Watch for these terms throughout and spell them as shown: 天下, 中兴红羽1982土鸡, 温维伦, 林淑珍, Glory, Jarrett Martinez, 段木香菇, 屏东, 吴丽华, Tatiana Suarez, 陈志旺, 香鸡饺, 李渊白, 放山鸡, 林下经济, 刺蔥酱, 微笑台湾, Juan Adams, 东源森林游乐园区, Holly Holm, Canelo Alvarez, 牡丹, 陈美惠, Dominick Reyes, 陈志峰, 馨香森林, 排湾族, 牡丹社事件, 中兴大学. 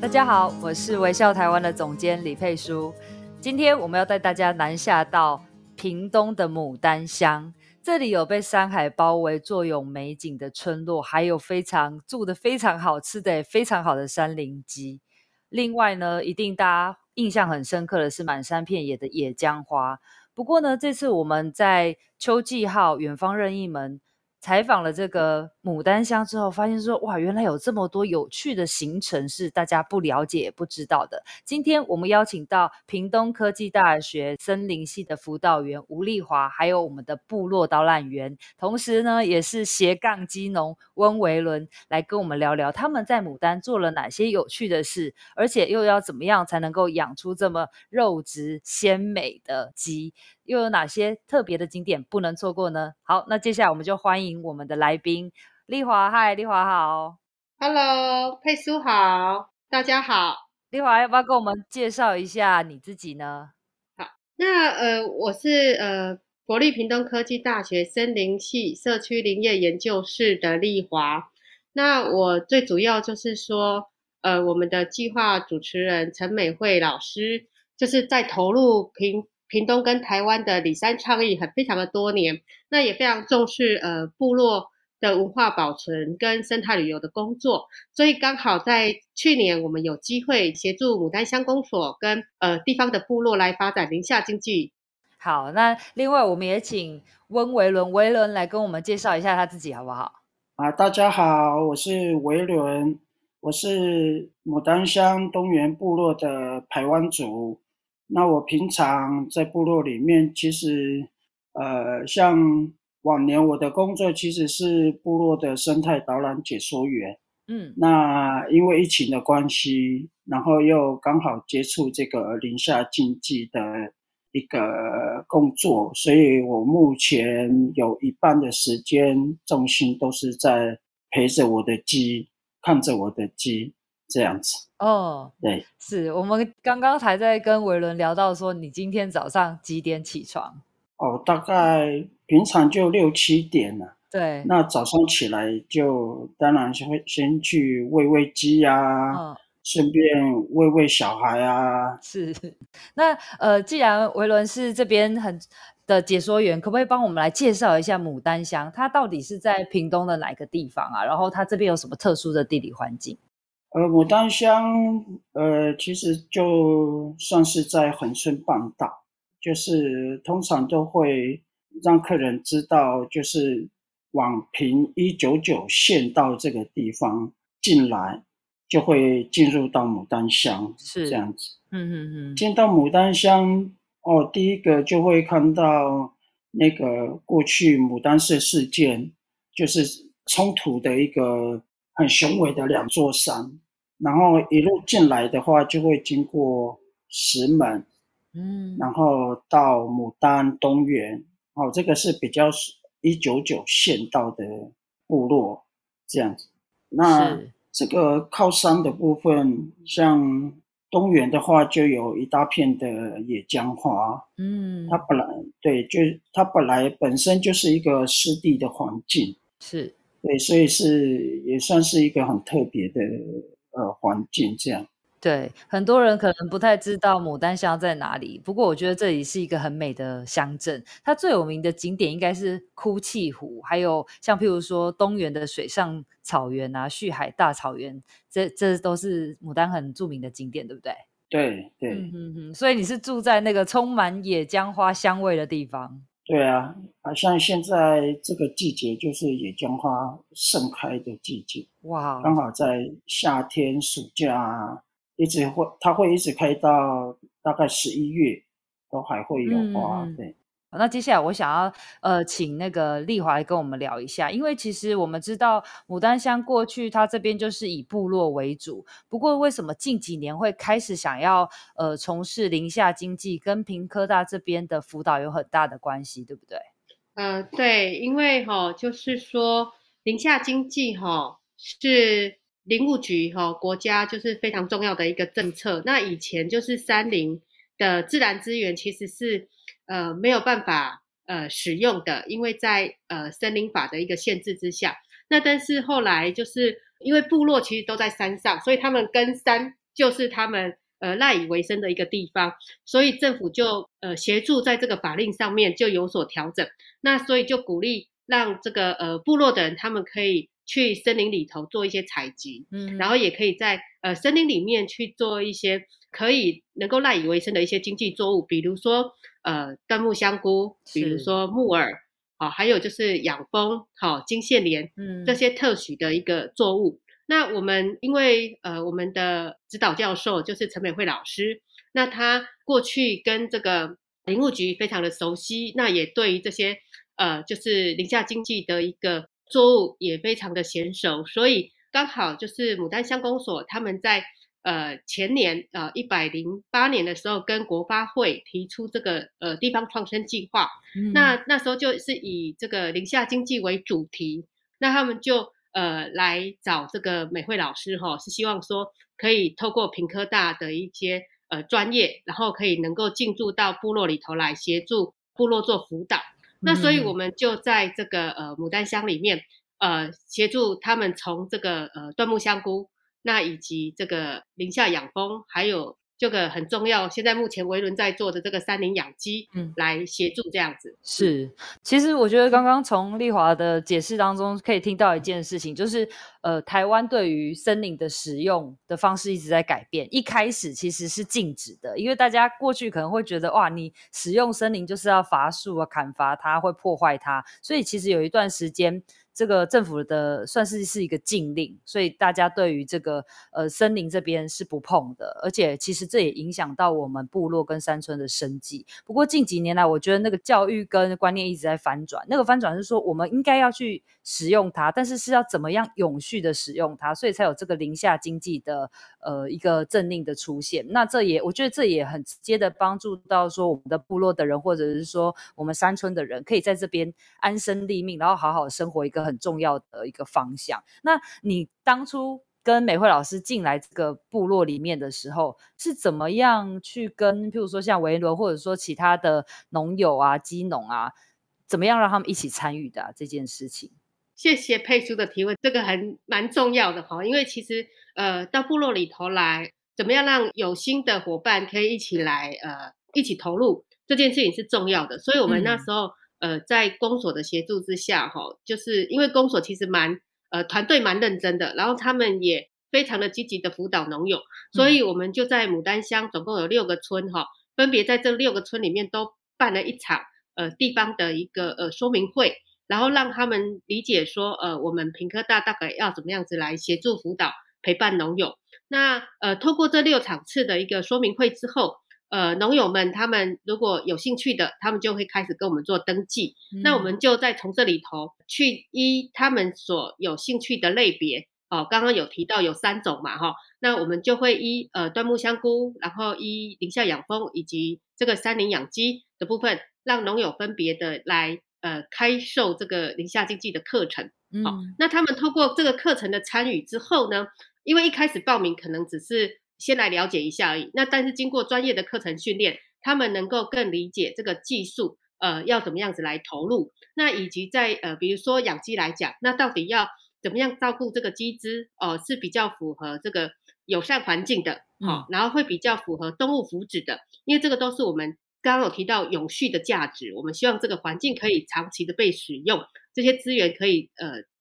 大家好，我是微笑台湾的总监李佩书。今天我们要带大家南下到屏东的牡丹乡，这里有被山海包围、坐拥美景的村落，还有住的非常好、吃的也非常好的山林鸡。另外呢，一定大家印象很深刻的是满山遍野的野姜花。不过呢，这次我们在秋季号远方任意门采访了这个牡丹乡之后，发现说哇，原来有这么多有趣的行程是大家不了解也不知道的。今天我们邀请到屏东科技大学森林系的辅导员吴丽华，还有我们的部落导览员，同时呢也是斜杠基农温维伦，来跟我们聊聊他们在牡丹做了哪些有趣的事，而且又要怎么样才能够养出这么肉质鲜美的鸡，又有哪些特别的景点不能错过呢？好，那接下来我们就欢迎我们的来宾丽华。嗨，丽华好。 Hello， 佩书好，大家好。丽华要不要跟我们介绍一下你自己呢？好，那我是国立屏东科技大学森林系社区林业研究室的丽华。那我最主要就是说我们的计划主持人陈美惠老师就是在投入屏东跟台湾的里山倡议非常的多年，那也非常重视部落的文化保存跟生态旅游的工作，所以刚好在去年我们有机会协助牡丹乡公所跟地方的部落来发展林下经济。好，那另外我们也请温维伦来跟我们介绍一下他自己好不好？啊，大家好，我是维伦，我是牡丹乡东源部落的排湾族。那我平常在部落里面，其实像往年我的工作其实是部落的生态导览解说员。嗯，那因为疫情的关系，然后又刚好接触这个林下经济的一个工作，所以我目前有一半的时间重心都是在陪着我的鸡，看着我的鸡这样子。哦，对，是我们刚刚才在跟维伦聊到说，你今天早上几点起床？哦，大概平常就6-7点了。对，那早上起来就当然会先去喂喂鸡啊，顺便喂喂小孩啊。是，那既然维伦是这边的解说员，可不可以帮我们来介绍一下牡丹乡？它到底是在屏东的哪个地方啊？然后它这边有什么特殊的地理环境？牡丹乡其实就算是在恒春半岛，就是通常都会让客人知道，就是往屏199县道这个地方进来，就会进入到牡丹乡，是这样子。进到牡丹乡哦，第一个就会看到那个过去牡丹社事件，就是冲突的一个很雄伟的2座山。然后一路进来的话，就会经过石门，然后到牡丹东源，哦，这个是比较199县道的部落这样子。那这个靠山的部分，像东源的话，就有一大片的野姜花，它本来本身就是一个湿地的环境，是，对，所以也算是一个很特别的环境这样。对，很多人可能不太知道牡丹乡在哪里，不过我觉得这里是一个很美的乡镇。它最有名的景点应该是哭泣湖，还有像譬如说东源的水上草原啊、旭海大草原，这都是牡丹很著名的景点，对不对？对对，所以你是住在那个充满野姜花香味的地方。对啊，好像现在这个季节就是野姜花盛开的季节。哇，刚好在夏天、暑假啊，它会一直开到大概11月，都还会有花。对，好，那接下来我想要请那个丽华来跟我们聊一下，因为其实我们知道牡丹乡过去它这边就是以部落为主，不过为什么近几年会开始想要从事林下经济，跟屏科大这边的辅导有很大的关系，对不对？对，因为就是说林下经济是林务局国家就是非常重要的一个政策。那以前就是山林的自然资源其实是没有办法使用的，因为在森林法的一个限制之下。那但是后来就是因为部落其实都在山上，所以他们跟山就是他们赖以为生的一个地方，所以政府就协助在这个法令上面就有所调整。那所以就鼓励让这个部落的人他们可以去森林里头做一些采集，然后也可以在森林里面去做一些可以能够赖以为生的一些经济作物，比如说椴木香菇，比如说木耳，还有就是养蜂，金线莲，这些特许的一个作物。那我们因为我们的指导教授就是陈美惠老师，那他过去跟这个林务局非常的熟悉，那也对于这些就是林下经济的一个作物也非常的娴熟，所以刚好就是牡丹乡公所他们在前年108年的时候跟国发会提出这个地方创生计划，那时候就是以这个林下经济为主题，那他们就来找这个美惠老师是希望说可以透过屏科大的一些专业，然后可以能够进驻到部落里头来协助部落做辅导。那所以我们就在这个牡丹乡里面协助他们从这个椴木香菇，那以及这个林下养蜂，还有这个很重要现在目前维伦在做的这个山林养鸡来协助这样子。是，其实我觉得刚刚从丽华的解释当中可以听到一件事情，就是台湾对于森林的使用的方式一直在改变。一开始其实是禁止的，因为大家过去可能会觉得哇，你使用森林就是要伐树啊，砍伐它会破坏它，所以其实有一段时间这个政府的算是一个禁令，所以大家对于这个森林这边是不碰的，而且其实这也影响到我们部落跟山村的生计。不过近几年来我觉得那个教育跟观念一直在翻转，那个翻转是说我们应该要去使用它，但是是要怎么样永续的使用它，所以才有这个林下经济的一个政令的出现。那这也我觉得这也很直接的帮助到说我们的部落的人，或者是说我们山村的人可以在这边安身立命，然后好好生活一个很重要的一个方向。那你当初跟美惠老师进来这个部落里面的时候，是怎么样去跟譬如说像维伦或者说其他的农友啊、基农啊，怎么样让他们一起参与的这件事情？谢谢佩珠的提问，这个还蛮重要的，因为其实到部落里头来，怎么样让有心的伙伴可以一起来一起投入这件事情是重要的。所以我们那时候在公所的协助之下，就是因为公所其实团队蛮认真的，然后他们也非常的积极的辅导农友，所以我们就在牡丹乡总共有6个村，分别在这6个村里面都办了一场地方的一个说明会，然后让他们理解说我们屏科大大概要怎么样子来协助辅导陪伴农友。那透过这6场次的一个说明会之后，农友们他们如果有兴趣的，他们就会开始跟我们做登记，那我们就再从这里头去依他们所有兴趣的类别，刚刚有提到有3种嘛，那我们就会依椴木香菇，然后依林下养蜂以及这个山林养鸡的部分，让农友分别的来开授这个林下经济的课程。那他们透过这个课程的参与之后呢，因为一开始报名可能只是先来了解一下而已，那但是经过专业的课程训练，他们能够更理解这个技术要怎么样子来投入，那以及在比如说养鸡来讲，那到底要怎么样照顾这个鸡只是比较符合这个友善环境的，然后会比较符合动物福祉的，因为这个都是我们刚刚有提到永续的价值，我们希望这个环境可以长期的被使用，这些资源可以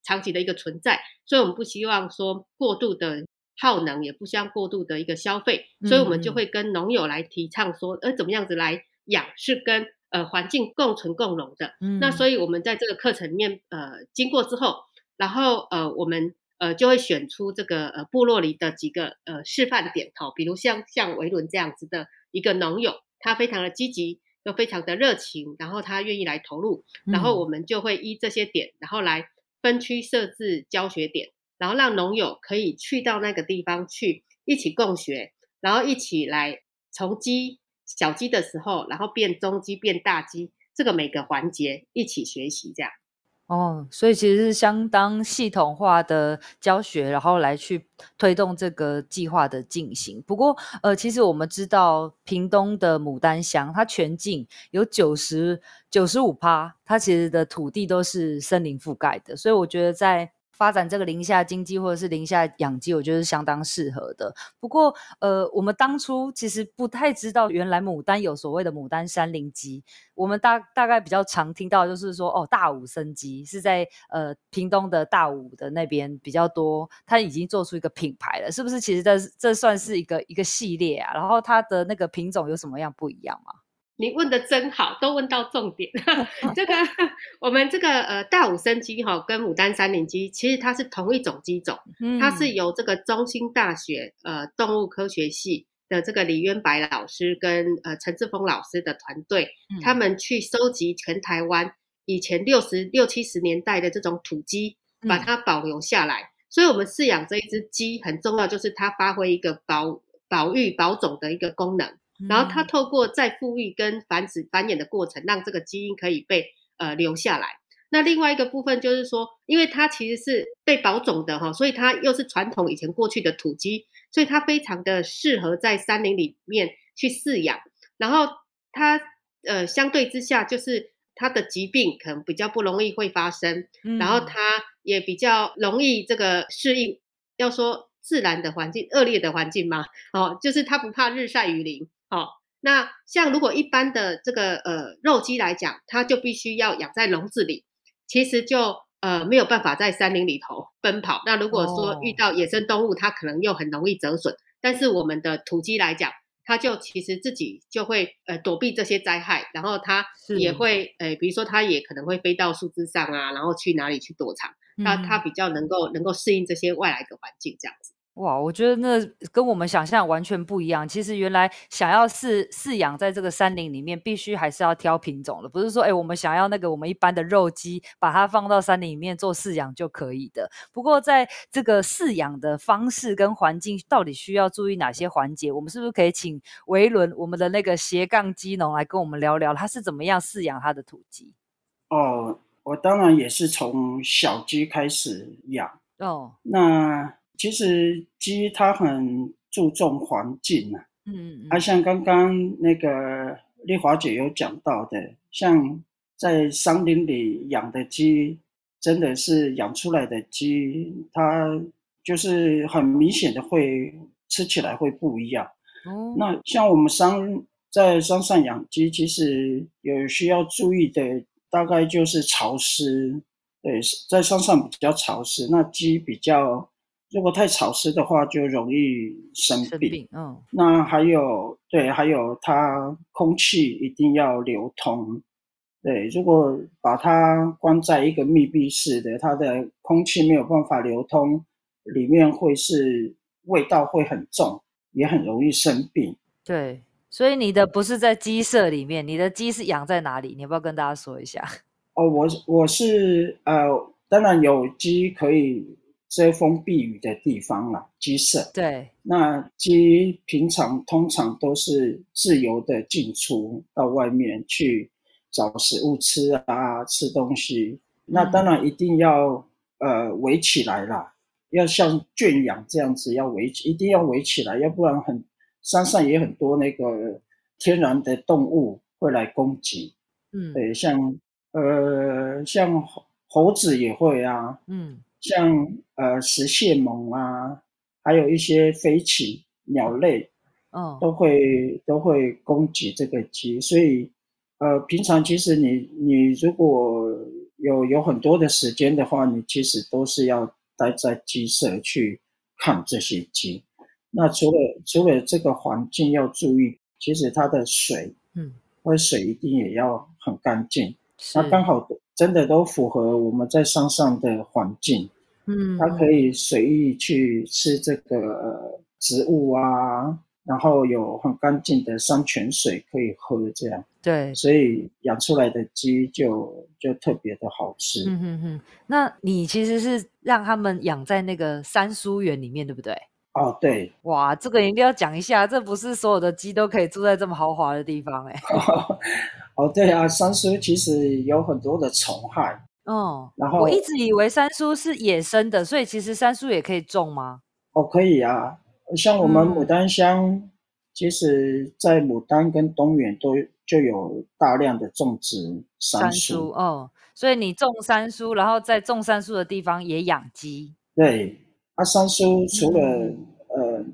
长期的一个存在，所以我们不希望说过度的耗能，也不像过度的一个消费，所以我们就会跟农友来提倡说怎么样子来养是跟环境共存共荣的。那所以我们在这个课程里面经过之后，然后我们就会选出这个部落里的几个示范点，比如像维伦这样子的一个农友，他非常的积极，又非常的热情，然后他愿意来投入，然后我们就会依这些点，然后来分区设置教学点，然后让农友可以去到那个地方去一起共学，然后一起来从鸡小鸡的时候，然后变中鸡变大鸡，这个每个环节一起学习这样。哦，所以其实是相当系统化的教学，然后来去推动这个计划的进行。不过其实我们知道屏东的牡丹乡它全境有 90-95%， 它其实的土地都是森林覆盖的，所以我觉得在发展这个林下经济或者是林下养鸡，我觉得是相当适合的。不过我们当初其实不太知道原来牡丹有所谓的牡丹山林鸡，我们 大概比较常听到就是说哦，大武生鸡是在屏东的大武的那边比较多，它已经做出一个品牌了，是不是？其实 这算是一个系列啊，然后它的那个品种有什么样不一样吗？你问的真好，都问到重点。这个我们这个大武生鸡跟牡丹山林鸡其实它是同一种鸡种，它是由这个中兴大学动物科学系的这个李渊白老师跟陈志峰老师的团队，他们去收集全台湾以前60、70年代的这种土鸡，把它保留下来。所以我们饲养这一只鸡很重要，就是它发挥一个保育保种的一个功能。然后它透过再复育跟繁衍的过程，让这个基因可以被留下来。那另外一个部分就是说，因为它其实是被保种的所以它又是传统以前过去的土鸡，所以它非常的适合在山林里面去饲养。然后它相对之下，就是它的疾病可能比较不容易会发生，然后它也比较容易这个适应，要说自然的环境、恶劣的环境嘛，就是它不怕日晒雨淋。那像如果一般的这个肉鸡来讲，它就必须要养在笼子里，其实就没有办法在山林里头奔跑。那如果说遇到野生动物，它可能又很容易折损。但是我们的土鸡来讲，它就其实自己就会躲避这些灾害，然后它也会比如说它也可能会飞到树枝上啊，然后去哪里去躲藏，那它比较能够适应这些外来的环境这样子。哇，我觉得那跟我们想象完全不一样。其实原来想要饲养在这个山林里面，必须还是要挑品种的，不是说我们想要我们一般的肉鸡，把它放到山林里面做饲养就可以的。不过在这个饲养的方式跟环境，到底需要注意哪些环节？我们是不是可以请维伦，我们的那个斜杠鸡农来跟我们聊聊，他是怎么样饲养他的土鸡？哦，我当然也是从小鸡开始养。哦，那其实鸡它很注重环境啊，像刚刚那个丽华姐有讲到的，像在山林里养的鸡，真的是养出来的鸡，它就是很明显的会吃起来会不一样。那像我们在山上养鸡，其实有需要注意的，大概就是潮湿。对，在山上比较潮湿，那鸡比较。如果太潮湿的话，就容易生病。那还有它空气一定要流通。对，如果把它关在一个密闭式的，它的空气没有办法流通，里面会是味道会很重，也很容易生病。对，所以你的不是在鸡舍里面，你的鸡是养在哪里？你要不要跟大家说一下？哦，我是当然有鸡可以。遮风避雨的地方啦，鸡舍。对，那鸡平常通常都是自由的进出到外面去找食物吃啊，吃东西。那当然一定要围起来啦，要像圈养这样子，一定要围起来，要不然山上也很多那个天然的动物会来攻击。对，像猴子也会啊。像食蟹獴啊，还有一些飞禽鸟类，都会攻击这个鸡。所以平常其实你如果有很多的时间的话，你其实都是要待在鸡舍去看这些鸡。那除了这个环境要注意，其实它的水，水一定也要很干净。那刚好真的都符合我们在山上的环境。它可以随意去吃这个植物啊，然后有很干净的山泉水可以喝这样，对，所以养出来的鸡就特别的好吃。嗯哼哼，那你其实是让他们养在那个山蔬园里面对不对？哦，对。哇，这个一定要讲一下，这不是所有的鸡都可以住在这么豪华的地方哎、欸哦。哦，对啊，山蔬其实有很多的虫害哦，然后我一直以为山蔬是野生的，所以其实山蔬也可以种吗？哦，可以啊，像我们牡丹乡、其实在牡丹跟东园都就有大量的种植山蔬哦，所以你种山蔬，然后在种山蔬的地方也养鸡。对，啊，山蔬除了、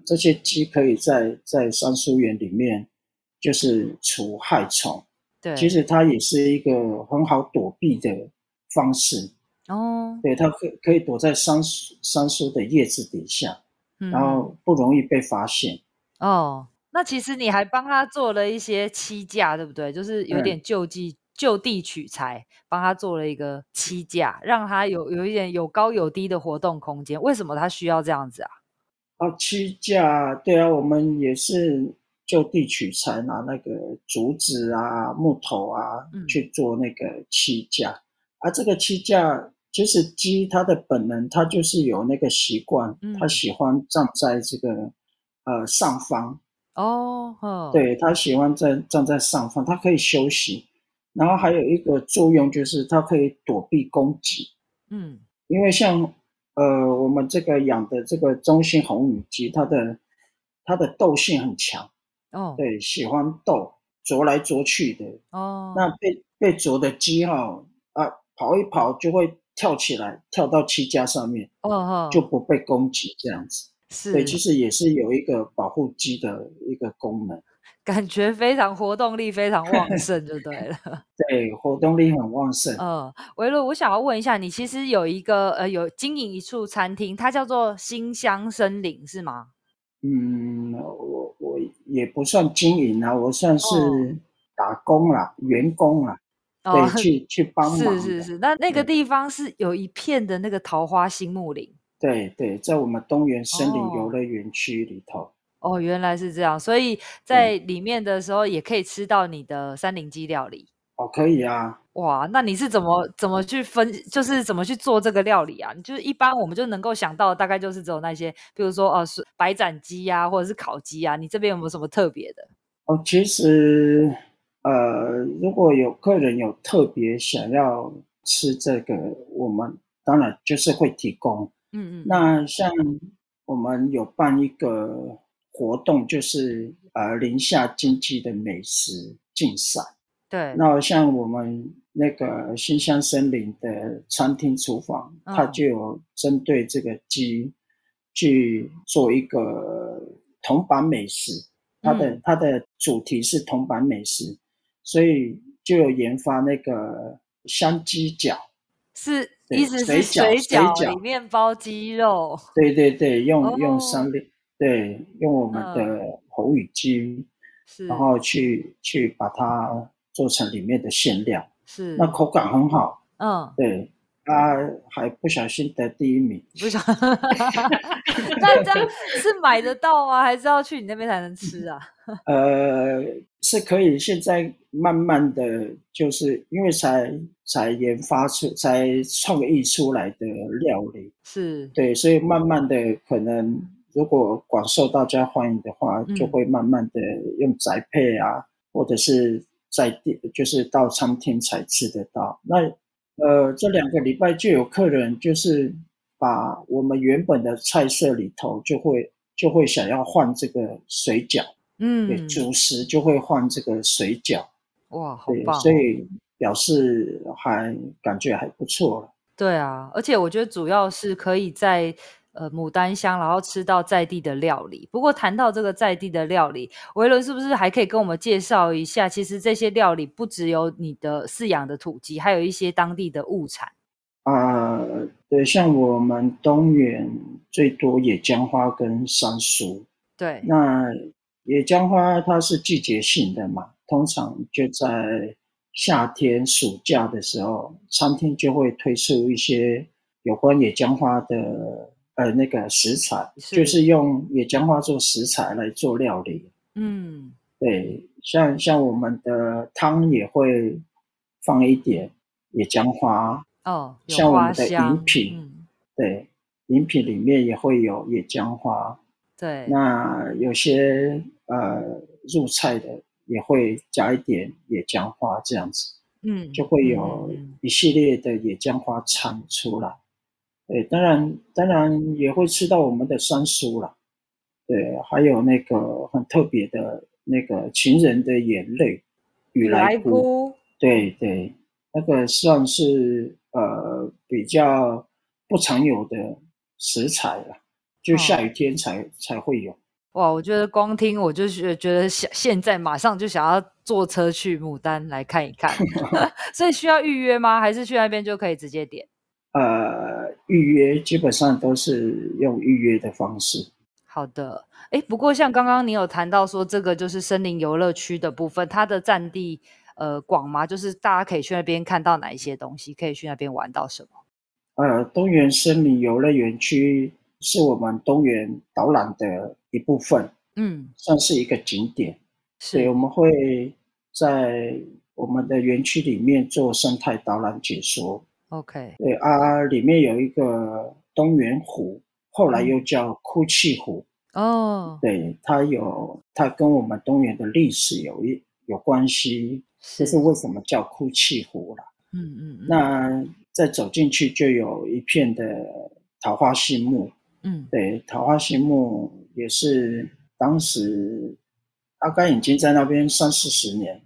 这些鸡可以在山蔬园里面就是除害虫，对，其实它也是一个很好躲避的方式哦。对，它可以躲在山蔬的叶子底下。然后不容易被发现哦。那其实你还帮他做了一些栖架对不对？就是有点就地取材，帮他做了一个栖架，让他有一点有高有低的活动空间。为什么他需要这样子啊？栖架，对啊，我们也是就地取材，拿那个竹子啊木头啊、去做那个栖架啊。这个栖架其实鸡它的本能，它就是有那个习惯，它喜欢站在这个上方哦，对，它喜欢站在上方，它可以休息。然后还有一个作用就是它可以躲避攻击，因为像我们这个养的这个中心红羽鸡，它的斗性很强哦，对，喜欢斗，啄来啄去的哦。那被啄的鸡跑一跑就会跳起来，跳到栖架上面，就不被攻击这样子。是，对，其实也是有一个保护鸡的一个功能。感觉非常活动力非常旺盛就对了对，活动力很旺盛。维珞，我想要问一下，你其实有一个有经营一处餐厅，它叫做馨香森林是吗？我也不算经营啊，我算是打工啦，员工啦。对，去帮忙。是，那个地方是有一片的那个桃花心木林。对，在我们东园森林游乐园区里头。哦，原来是这样，所以在里面的时候也可以吃到你的山林鸡料理。哦，可以啊。哇，那你是怎么去就是怎么去做这个料理啊？就是一般我们就能够想到，大概就是只有那些，比如说白斩鸡啊，或者是烤鸡啊，你这边有没有什么特别的？哦，其实。如果有客人有特别想要吃这个，我们当然就是会提供。那像我们有办一个活动，就是林下经济的美食竞赛。对，那像我们那个馨香森林的餐厅厨房，它就有针对这个鸡去做一个铜板美食，它的主题是铜板美食。所以就有研发那个香鸡脚，是意思是水饺里面包鸡肉。对，用山林，对，用我们的红羽鸡，然后去把它做成里面的馅料，是那口感很好。对，他还不小心得第一名，不小那这样是买得到吗？还是要去你那边才能吃啊？是可以，现在慢慢的就是因为才研发出才创意出来的料理，是，对，所以慢慢的可能如果广受大家欢迎的话，就会慢慢的用宅配啊，或者是在地就是到餐厅才吃得到。那这2个礼拜就有客人就是把我们原本的菜色里头就会想要换这个水饺。主食就会换这个水饺。哇，好棒哦。所以表示还感觉还不错了。对啊，而且我觉得主要是可以在牡丹乡然后吃到在地的料理。不过谈到这个在地的料理，维珞是不是还可以跟我们介绍一下，其实这些料理不只有你的饲养的土鸡，还有一些当地的物产。对，像我们东园最多野姜花跟山蔬。对，那野姜花它是季节性的嘛，通常就在夏天暑假的时候，餐厅就会推出一些有关野姜花的那个食材，是就是用野姜花做食材来做料理。嗯，对，像我们的汤也会放一点野姜花哦，像我们的饮品，嗯、对，饮品里面也会有野姜花。对，那有些入菜的也会加一点野姜花这样子，嗯，就会有一系列的野姜花餐出来。对，当然也会吃到我们的山苏啦，对，还有那个很特别的那个情人的眼泪雨来菇，对对，那个算是比较不常有的食材啦。就下雨天才会有。哇，我觉得光听我就觉得现在马上就想要坐车去牡丹来看一看。所以需要预约吗？还是去那边就可以直接点？预约基本上都是用预约的方式。好的，诶，不过像刚刚你有谈到说这个就是森林游乐区的部分，它的占地广吗？就是大家可以去那边看到哪一些东西，可以去那边玩到什么？东园森林游乐园区是我们东园导览的一部分，嗯，算是一个景点。所以我们会在我们的园区里面做生态导览解说。OK， 对啊，里面有一个东园湖，后来又叫哭泣湖。哦，对，它跟我们东园的历史有关系，就是为什么叫哭泣湖啦。嗯嗯，那再走进去就有一片的桃花心木。嗯，对，桃花心木也是当时大概已经在那边30-40年，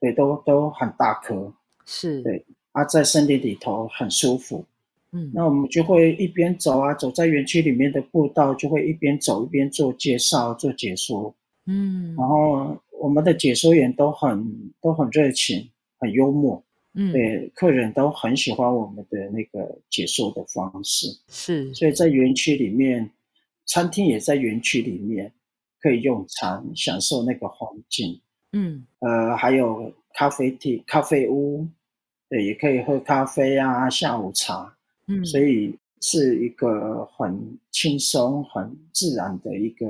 对，都很大棵，是，对，在森林里头很舒服。嗯，那我们就会一边走走在园区里面的步道，就会一边走一边做介绍、做解说。嗯，然后我们的解说员都很热情、很幽默。嗯，对，客人都很喜欢我们的那个解说的方式，是，所以在园区里面，餐厅也在园区里面可以用餐，享受那个环境。嗯，还有咖啡屋，对，也可以喝咖啡啊，下午茶。嗯，所以是一个很轻松、很自然的一个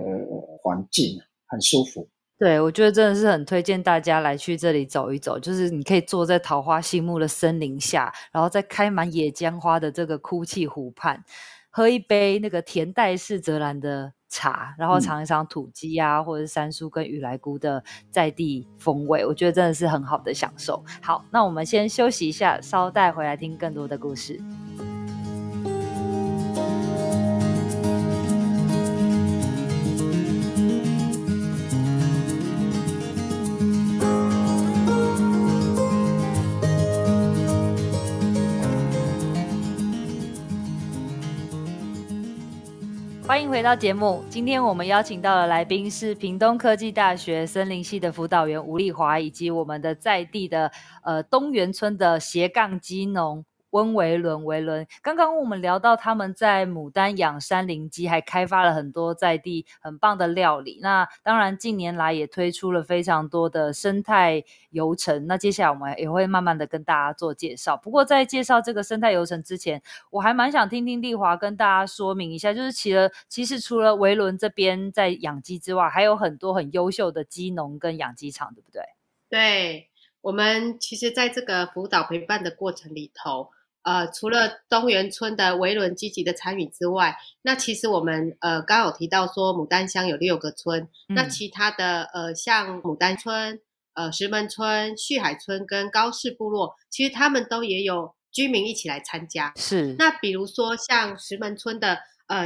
环境，很舒服。对，我觉得真的是很推荐大家来去这里走一走，就是你可以坐在桃花心木的森林下，然后在开满野姜花的这个哭泣湖畔，喝一杯那个田代式泽兰的茶，然后尝一尝土鸡啊，或者是山苏跟雨来菇的在地风味，我觉得真的是很好的享受。好，那我们先休息一下，稍待回来听更多的故事。欢迎回到节目，今天我们邀请到的来宾是屏东科技大学森林系的辅导员吴丽华，以及我们的在地的东园村的斜杠鸡农温维伦。刚刚我们聊到他们在牡丹养山林鸡，还开发了很多在地很棒的料理。那当然近年来也推出了非常多的生态游程，那接下来我们也会慢慢的跟大家做介绍。不过在介绍这个生态游程之前，我还蛮想听听丽华跟大家说明一下，就是其实除了维伦这边在养鸡之外，还有很多很优秀的鸡农跟养鸡场，对不对？对，我们其实在这个辅导陪伴的过程里头，除了东园村的维伦积极的参与之外，那其实我们刚刚有提到说牡丹乡有6个村、嗯，那其他的像牡丹村、石门村、旭海村跟高士部落，其实他们都也有居民一起来参加。是，那比如说像石门村的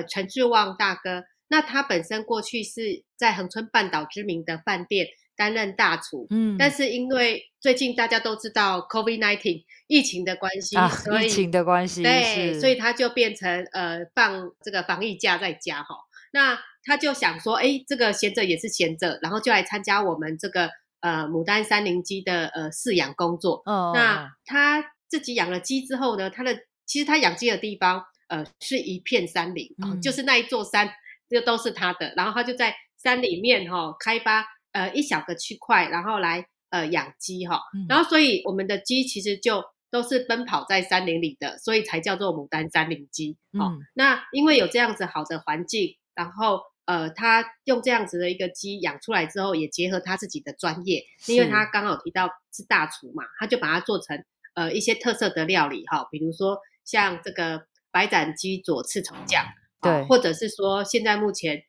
陈志旺大哥，那他本身过去是在恒春半岛知名的饭店担任大厨，嗯，但是因为最近大家都知道 COVID-19 疫情的关系，所以疫情的关系，对，所以他就变成放这个防疫假在家哈。那他就想说，哎，这个闲着也是闲着，然后就来参加我们这个牡丹山林鸡的饲养工作。哦，那他自己养了鸡之后呢，其实他养鸡的地方是一片山林，嗯，就是那一座山就都是他的，然后他就在山里面开发一小个区块，然后来养鸡，然后所以我们的鸡其实就都是奔跑在山林里的，所以才叫做牡丹山林鸡。那因为有这样子好的环境，然后他用这样子的一个鸡养出来之后，也结合他自己的专业，因为他刚好提到是大厨嘛，他就把它做成一些特色的料理哈，比如说像这个白斩鸡佐赤虫酱，对，或者是说现在目前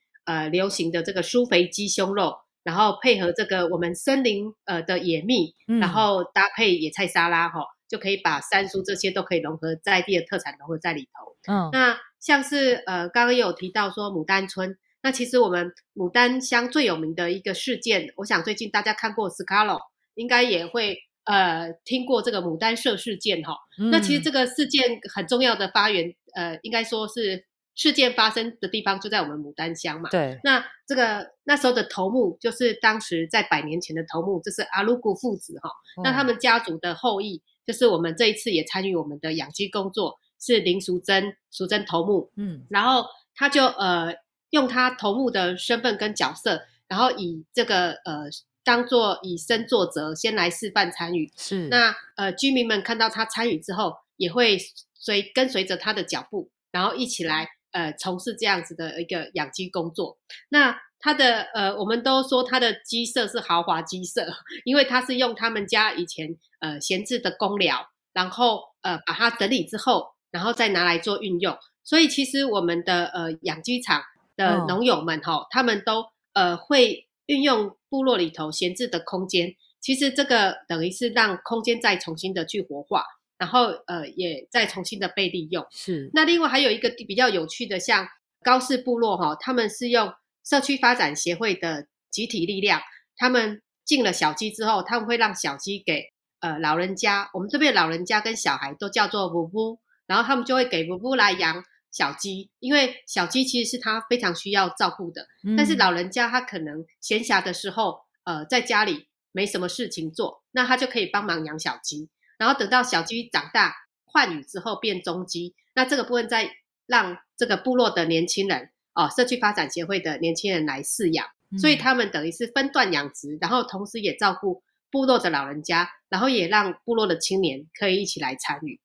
流行的这个舒肥鸡胸肉，然后配合这个我们森林的野蜜，然后搭配野菜沙拉哈，就可以把山蔬这些都可以融合在地的特产融合在里头。那像是刚刚有提到说牡丹村，那其实我们牡丹乡最有名的一个事件，我想最近大家看过 Scalo， 应该也会听过这个牡丹社事件哈。那其实这个事件很重要的发源，应该说是事件发生的地方就在我们牡丹乡嘛。对。那这个那时候的头目就是当时在100年前的头目，就是阿鲁古父子哈。那他们家族的后裔，就是我们这一次也参与我们的养鸡工作，是林淑珍，淑珍头目。然后他就用他头目的身份跟角色，然后以这个当作以身作则，先来示范参与。是。那居民们看到他参与之后，也会跟随着他的脚步，然后一起来从事这样子的一个养鸡工作。那他的我们都说他的鸡舍是豪华鸡舍，因为他是用他们家以前闲置的公寮，然后把它整理之后，然后再拿来做运用。所以其实我们的养鸡场的农友们齁，他们都会运用部落里头闲置的空间，其实这个等于是让空间再重新的去活化，然后也再重新的被利用。是。那另外还有一个比较有趣的，像高氏部落齁，他们是用社区发展协会的集体力量，他们进了小鸡之后，他们会让小鸡给老人家，我们这边老人家跟小孩都叫做布布，然后他们就会给布布来养小鸡，因为小鸡其实是他非常需要照顾的，但是老人家他可能闲暇的时候在家里没什么事情做，那他就可以帮忙养小鸡，然后等到小鸡长大换羽之后变中鸡，那这个部分再让这个部落的年轻人社区发展协会的年轻人来饲养，所以他们等于是分段养殖，然后同时也照顾部落的老人家，然后也让部落的青年可以一起来参与。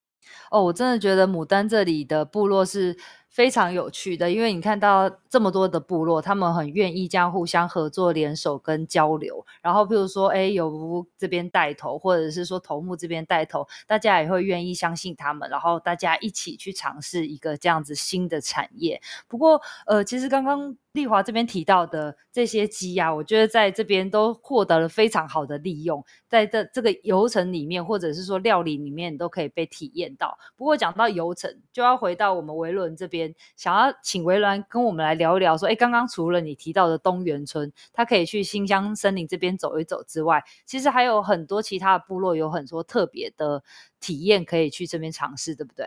我真的觉得牡丹这里的部落是非常有趣的，因为你看到这么多的部落，他们很愿意这样互相合作联手跟交流，然后譬如说有这边带头，或者是说头目这边带头，大家也会愿意相信他们，然后大家一起去尝试一个这样子新的产业。不过其实刚刚丽华这边提到的这些鸡啊，我觉得在这边都获得了非常好的利用，在这个游程里面，或者是说料理里面都可以被体验到。不过讲到游程，就要回到我们维伦这边，想要请维伦跟我们来聊一聊说，刚刚除了你提到的东源村，他可以去新乡森林这边走一走之外，其实还有很多其他的部落有很多特别的体验可以去这边尝试，对不对？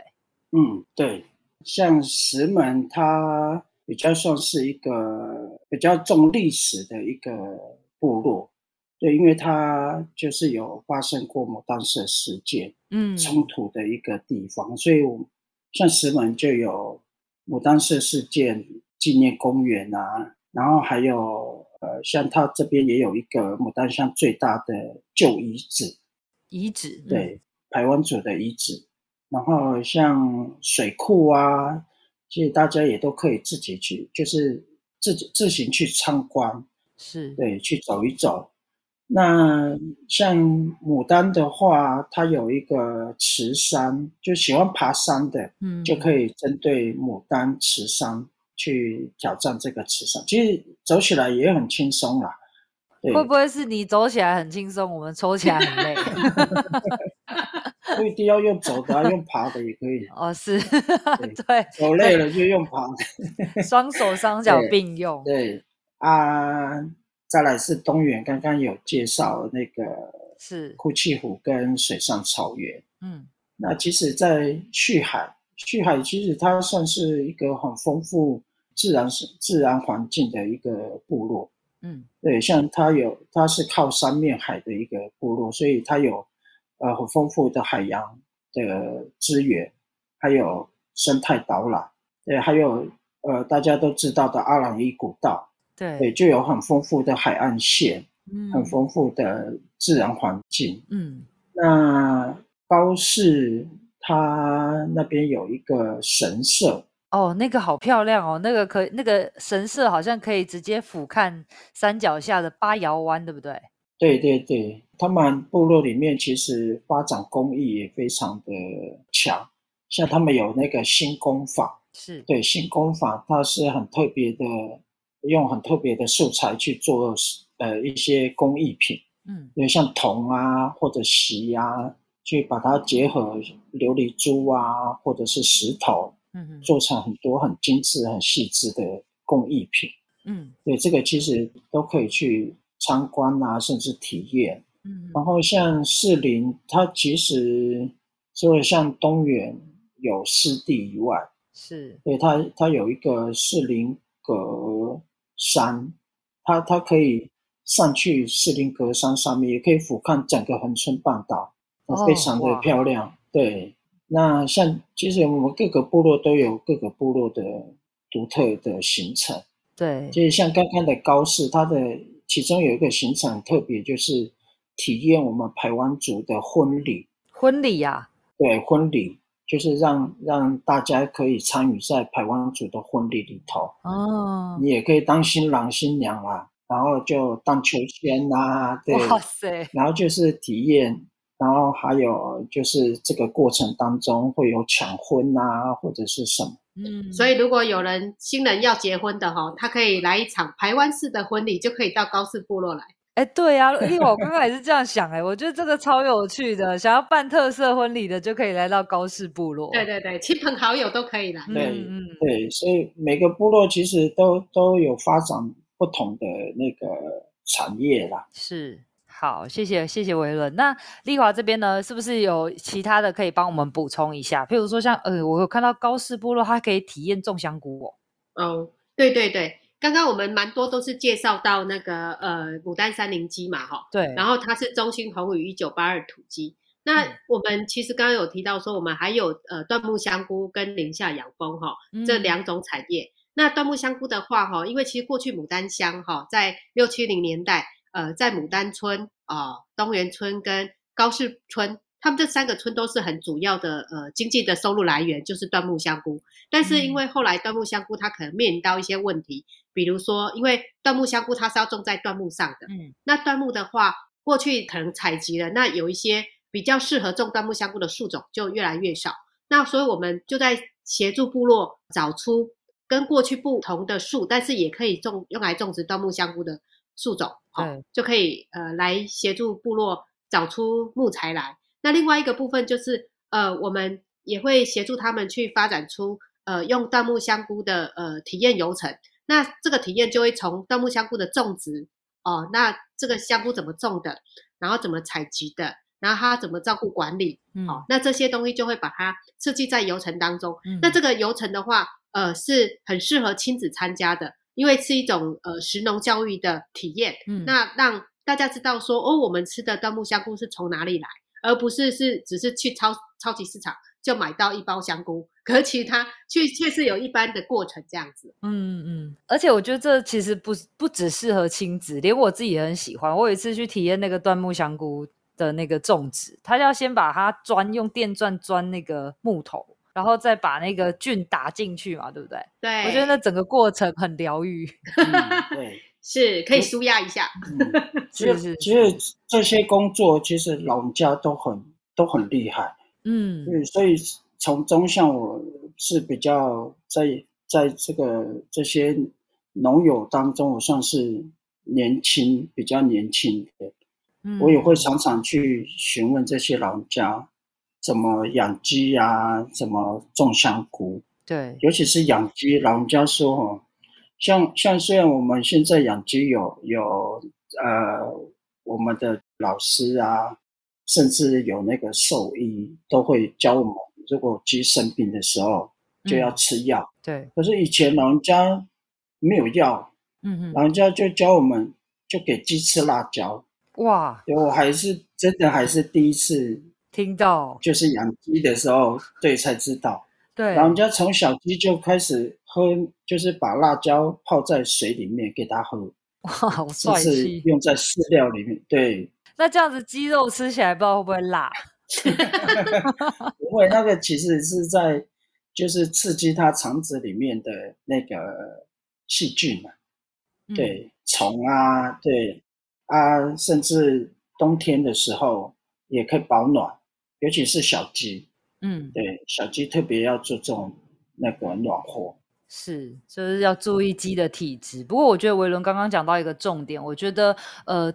对，像石门他比较算是一个比较重历史的一个部落，对，因为它就是有发生过牡丹社事件冲突的一个地方，所以我像石门就有牡丹社事件纪念公园啊，然后还有像它这边也有一个牡丹乡最大的旧遗址，对，排湾族的遗址，然后像水库啊，其实大家也都可以自己去，就是自行去参观，是，对，去走一走。那像牡丹的话，它有一个池山，就喜欢爬山的，就可以针对牡丹池山去挑战这个池山。其实走起来也很轻松啦。对，会不会是你走起来很轻松，我们抽起来很累？不一定要用走的用爬的也可以。是。对。走累了就用爬的。双手双脚并用。对。再来是东源，刚刚有介绍那个哭泣湖跟水上草原。那其实在旭海其实它算是一个很丰富自然环境的一个部落。对，像它是靠山面海的一个部落，所以它有很丰富的海洋的资源，还有生态导览，还有大家都知道的阿朗壹古道， 对，就有很丰富的海岸线，很丰富的自然环境。那高士它那边有一个神社哦，那个好漂亮哦，那个神社好像可以直接俯瞰山脚下的八窑湾，对不对？对对对，他们部落里面其实发展工艺也非常的强，像他们有那个新工法，是对新工法，它是很特别的，用很特别的素材去做一些工艺品，嗯，因为像铜啊或者锡啊，去把它结合琉璃珠啊或者是石头。做成很多很精致很细致的工艺品，嗯，对，这个其实都可以去参观啊甚至体验，嗯，然后像士林它其实除了像东园有湿地以外，是对 它有一个士林格山， 它可以上去士林格山上面也可以俯瞰整个恒春半岛，非常的漂亮，哦，对，那像其实我们各个部落都有各个部落的独特的行程，对，就是像刚刚的高士，它的其中有一个行程很特别，就是体验我们排湾族的婚礼。婚礼啊？对，婚礼就是让大家可以参与在排湾族的婚礼里头，哦，你也可以当新郎新娘啊，然后就荡秋千啊，对，哇塞，然后就是体验，然后还有就是这个过程当中会有抢婚啊或者是什么，嗯，所以如果有人新人要结婚的齁，他可以来一场排湾式的婚礼，就可以到高士部落来。哎，对啊，因为我刚刚也是这样想，哎，我觉得这个超有趣的，想要办特色婚礼的就可以来到高士部落。对对对，亲朋好友都可以来。对，嗯，对，所以每个部落其实都有发展不同的那个产业啦。是。好，谢谢维伦。那丽华这边呢，是不是有其他的可以帮我们补充一下？譬如说像我有看到高士部落，它可以体验种香菇哦。哦，对对对，刚刚我们蛮多都是介绍到那个牡丹307嘛，哈，对。然后它是中兴红羽1982土鸡。那我们其实刚刚有提到说，我们还有椴木香菇跟林下养蜂哈，这两种产业。那椴木香菇的话哈，因为其实过去牡丹乡哈，在60、70年代。在牡丹村、东园村跟高士村，他们这三个村都是很主要的经济的收入来源，就是椴木香菇。但是因为后来椴木香菇它可能面临到一些问题，比如说因为椴木香菇它是要种在椴木上的，那椴木的话过去可能采集了，那有一些比较适合种椴木香菇的树种就越来越少，那所以我们就在协助部落找出跟过去不同的树，但是也可以用来种植椴木香菇的树种，就可以来协助部落找出木材来。那另外一个部分就是我们也会协助他们去发展出用椴木香菇的体验流程。那这个体验就会从椴木香菇的种植哦，那这个香菇怎么种的，然后怎么采集的，然后它怎么照顾管理，那这些东西就会把它设计在流程当中。那这个流程的话是很适合亲子参加的，因为是一种食农教育的体验，那让大家知道说哦，我们吃的椴木香菇是从哪里来，而不是只是去超级市场就买到一包香菇，可是其实它却是有一般的过程这样子。嗯嗯，而且我觉得这其实不只适合亲子，连我自己也很喜欢。我有一次去体验那个椴木香菇的那个种植，他要先把它用电钻钻那个木头，然后再把那个菌打进去嘛，对不对？对，我觉得那整个过程很疗愈，对，是可以舒压一下。其实这些工作其实老人家都很厉害，所以从中向我是比较在这些农友当中，我算是比较年轻的，我也会常常去询问这些老人家。怎么养鸡啊？怎么种香菇？对，尤其是养鸡，老人家说哦，像虽然我们现在养鸡有我们的老师啊，甚至有那个兽医都会教我们，如果鸡生病的时候就要吃药。对，可是以前老人家没有药，老人家就教我们就给鸡吃辣椒。哇，我还是真的还是第一次。听到就是养鸡的时候，对，才知道。对，老人家从小鸡就开始喝，就是把辣椒泡在水里面给它喝。哇，好帅气！就是用在饲料里面。对，那这样子鸡肉吃起来不知道会不会辣？因为那个其实是在就是刺激他肠子里面的那个细菌嘛，对，虫啊，对啊，甚至冬天的时候也可以保暖，尤其是小鸡，对，小鸡特别要注重那个暖和。是，就是要注意鸡的体质。不过我觉得维伦刚刚讲到一个重点，我觉得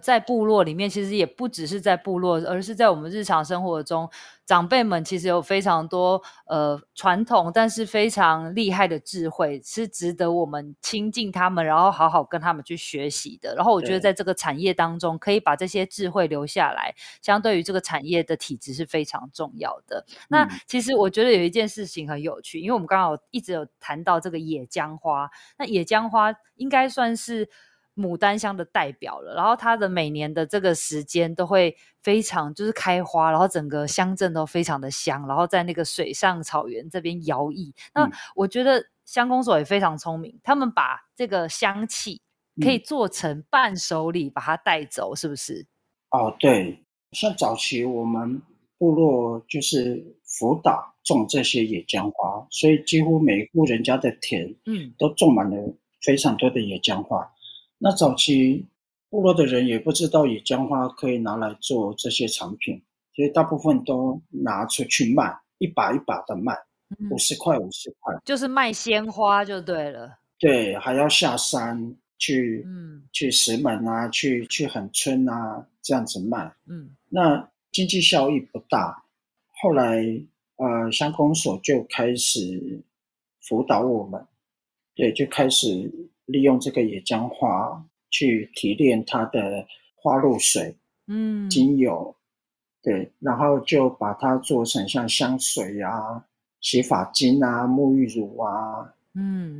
在部落里面，其实也不只是在部落，而是在我们日常生活中，长辈们其实有非常多传统，但是非常厉害的智慧，是值得我们亲近他们，然后好好跟他们去学习的。然后我觉得在这个产业当中，可以把这些智慧留下来，相对于这个产业的体质是非常重要的。那其实我觉得有一件事情很有趣，因为我们刚好一直有谈到这个野姜花，那野姜花应该算是牡丹香的代表了，然后它的每年的这个时间都会非常就是开花，然后整个乡镇都非常的香，然后在那个水上草原这边摇曳。那我觉得乡公所也非常聪明，他们把这个香气可以做成伴手礼把它带走，是不是？哦，对，像早期我们部落就是辅导种这些野姜花，所以几乎每户人家的田都种满了非常多的野姜花。那早期部落的人也不知道野姜花可以拿来做这些产品，所以大部分都拿出去卖，一把一把的卖，50块50块，就是卖鲜花就对了。对，还要下山去石门啊，去很村啊，这样子卖。那经济效益不大，后来乡公所就开始辅导我们，对，就开始利用这个野姜花去提炼它的花露水、精油，对，然后就把它做成像香水啊、洗发精啊、沐浴乳啊，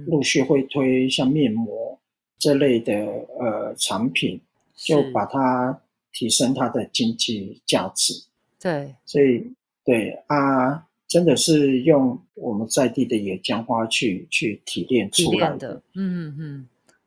陆续会推像面膜这类的产品，就把它提升它的经济价值。对，所以对啊。真的是用我们在地的野姜花去提炼出来的，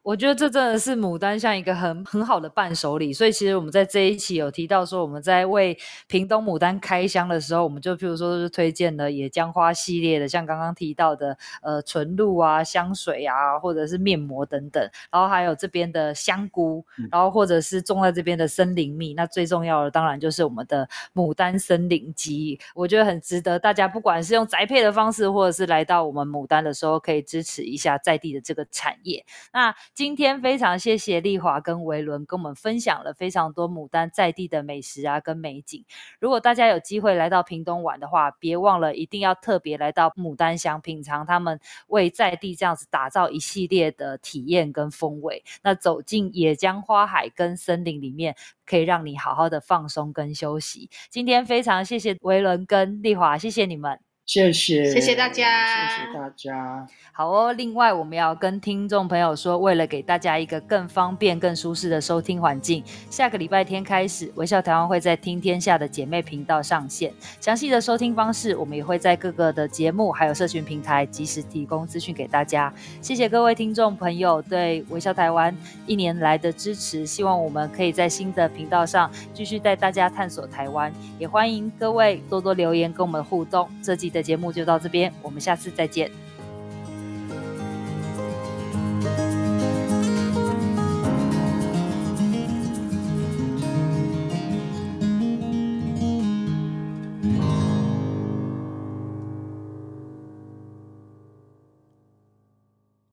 我觉得这真的是牡丹像一个很好的伴手礼。所以其实我们在这一期有提到说，我们在为屏东牡丹开箱的时候，我们就譬如说就推荐了野姜花系列的，像刚刚提到的纯露啊、香水啊，或者是面膜等等，然后还有这边的香菇，然后或者是种在这边的森林蜜，那最重要的当然就是我们的牡丹森林鸡。我觉得很值得大家不管是用宅配的方式，或者是来到我们牡丹的时候，可以支持一下在地的这个产业。那今天非常谢谢丽华跟维伦跟我们分享了非常多牡丹在地的美食啊跟美景。如果大家有机会来到屏东玩的话，别忘了一定要特别来到牡丹乡品尝他们为在地这样子打造一系列的体验跟风味。那走进野姜花海跟森林里面，可以让你好好的放松跟休息。今天非常谢谢维伦跟丽华，谢谢你们。谢谢大家，谢谢大家。好哦，另外我们要跟听众朋友说，为了给大家一个更方便更舒适的收听环境，下个礼拜天开始，微笑台湾会在听天下的姐妹频道上线，详细的收听方式我们也会在各个的节目还有社群平台及时提供资讯给大家。谢谢各位听众朋友对微笑台湾一年来的支持，希望我们可以在新的频道上继续带大家探索台湾，也欢迎各位多多留言跟我们互动。这集的节目就到这边，我们下次再见。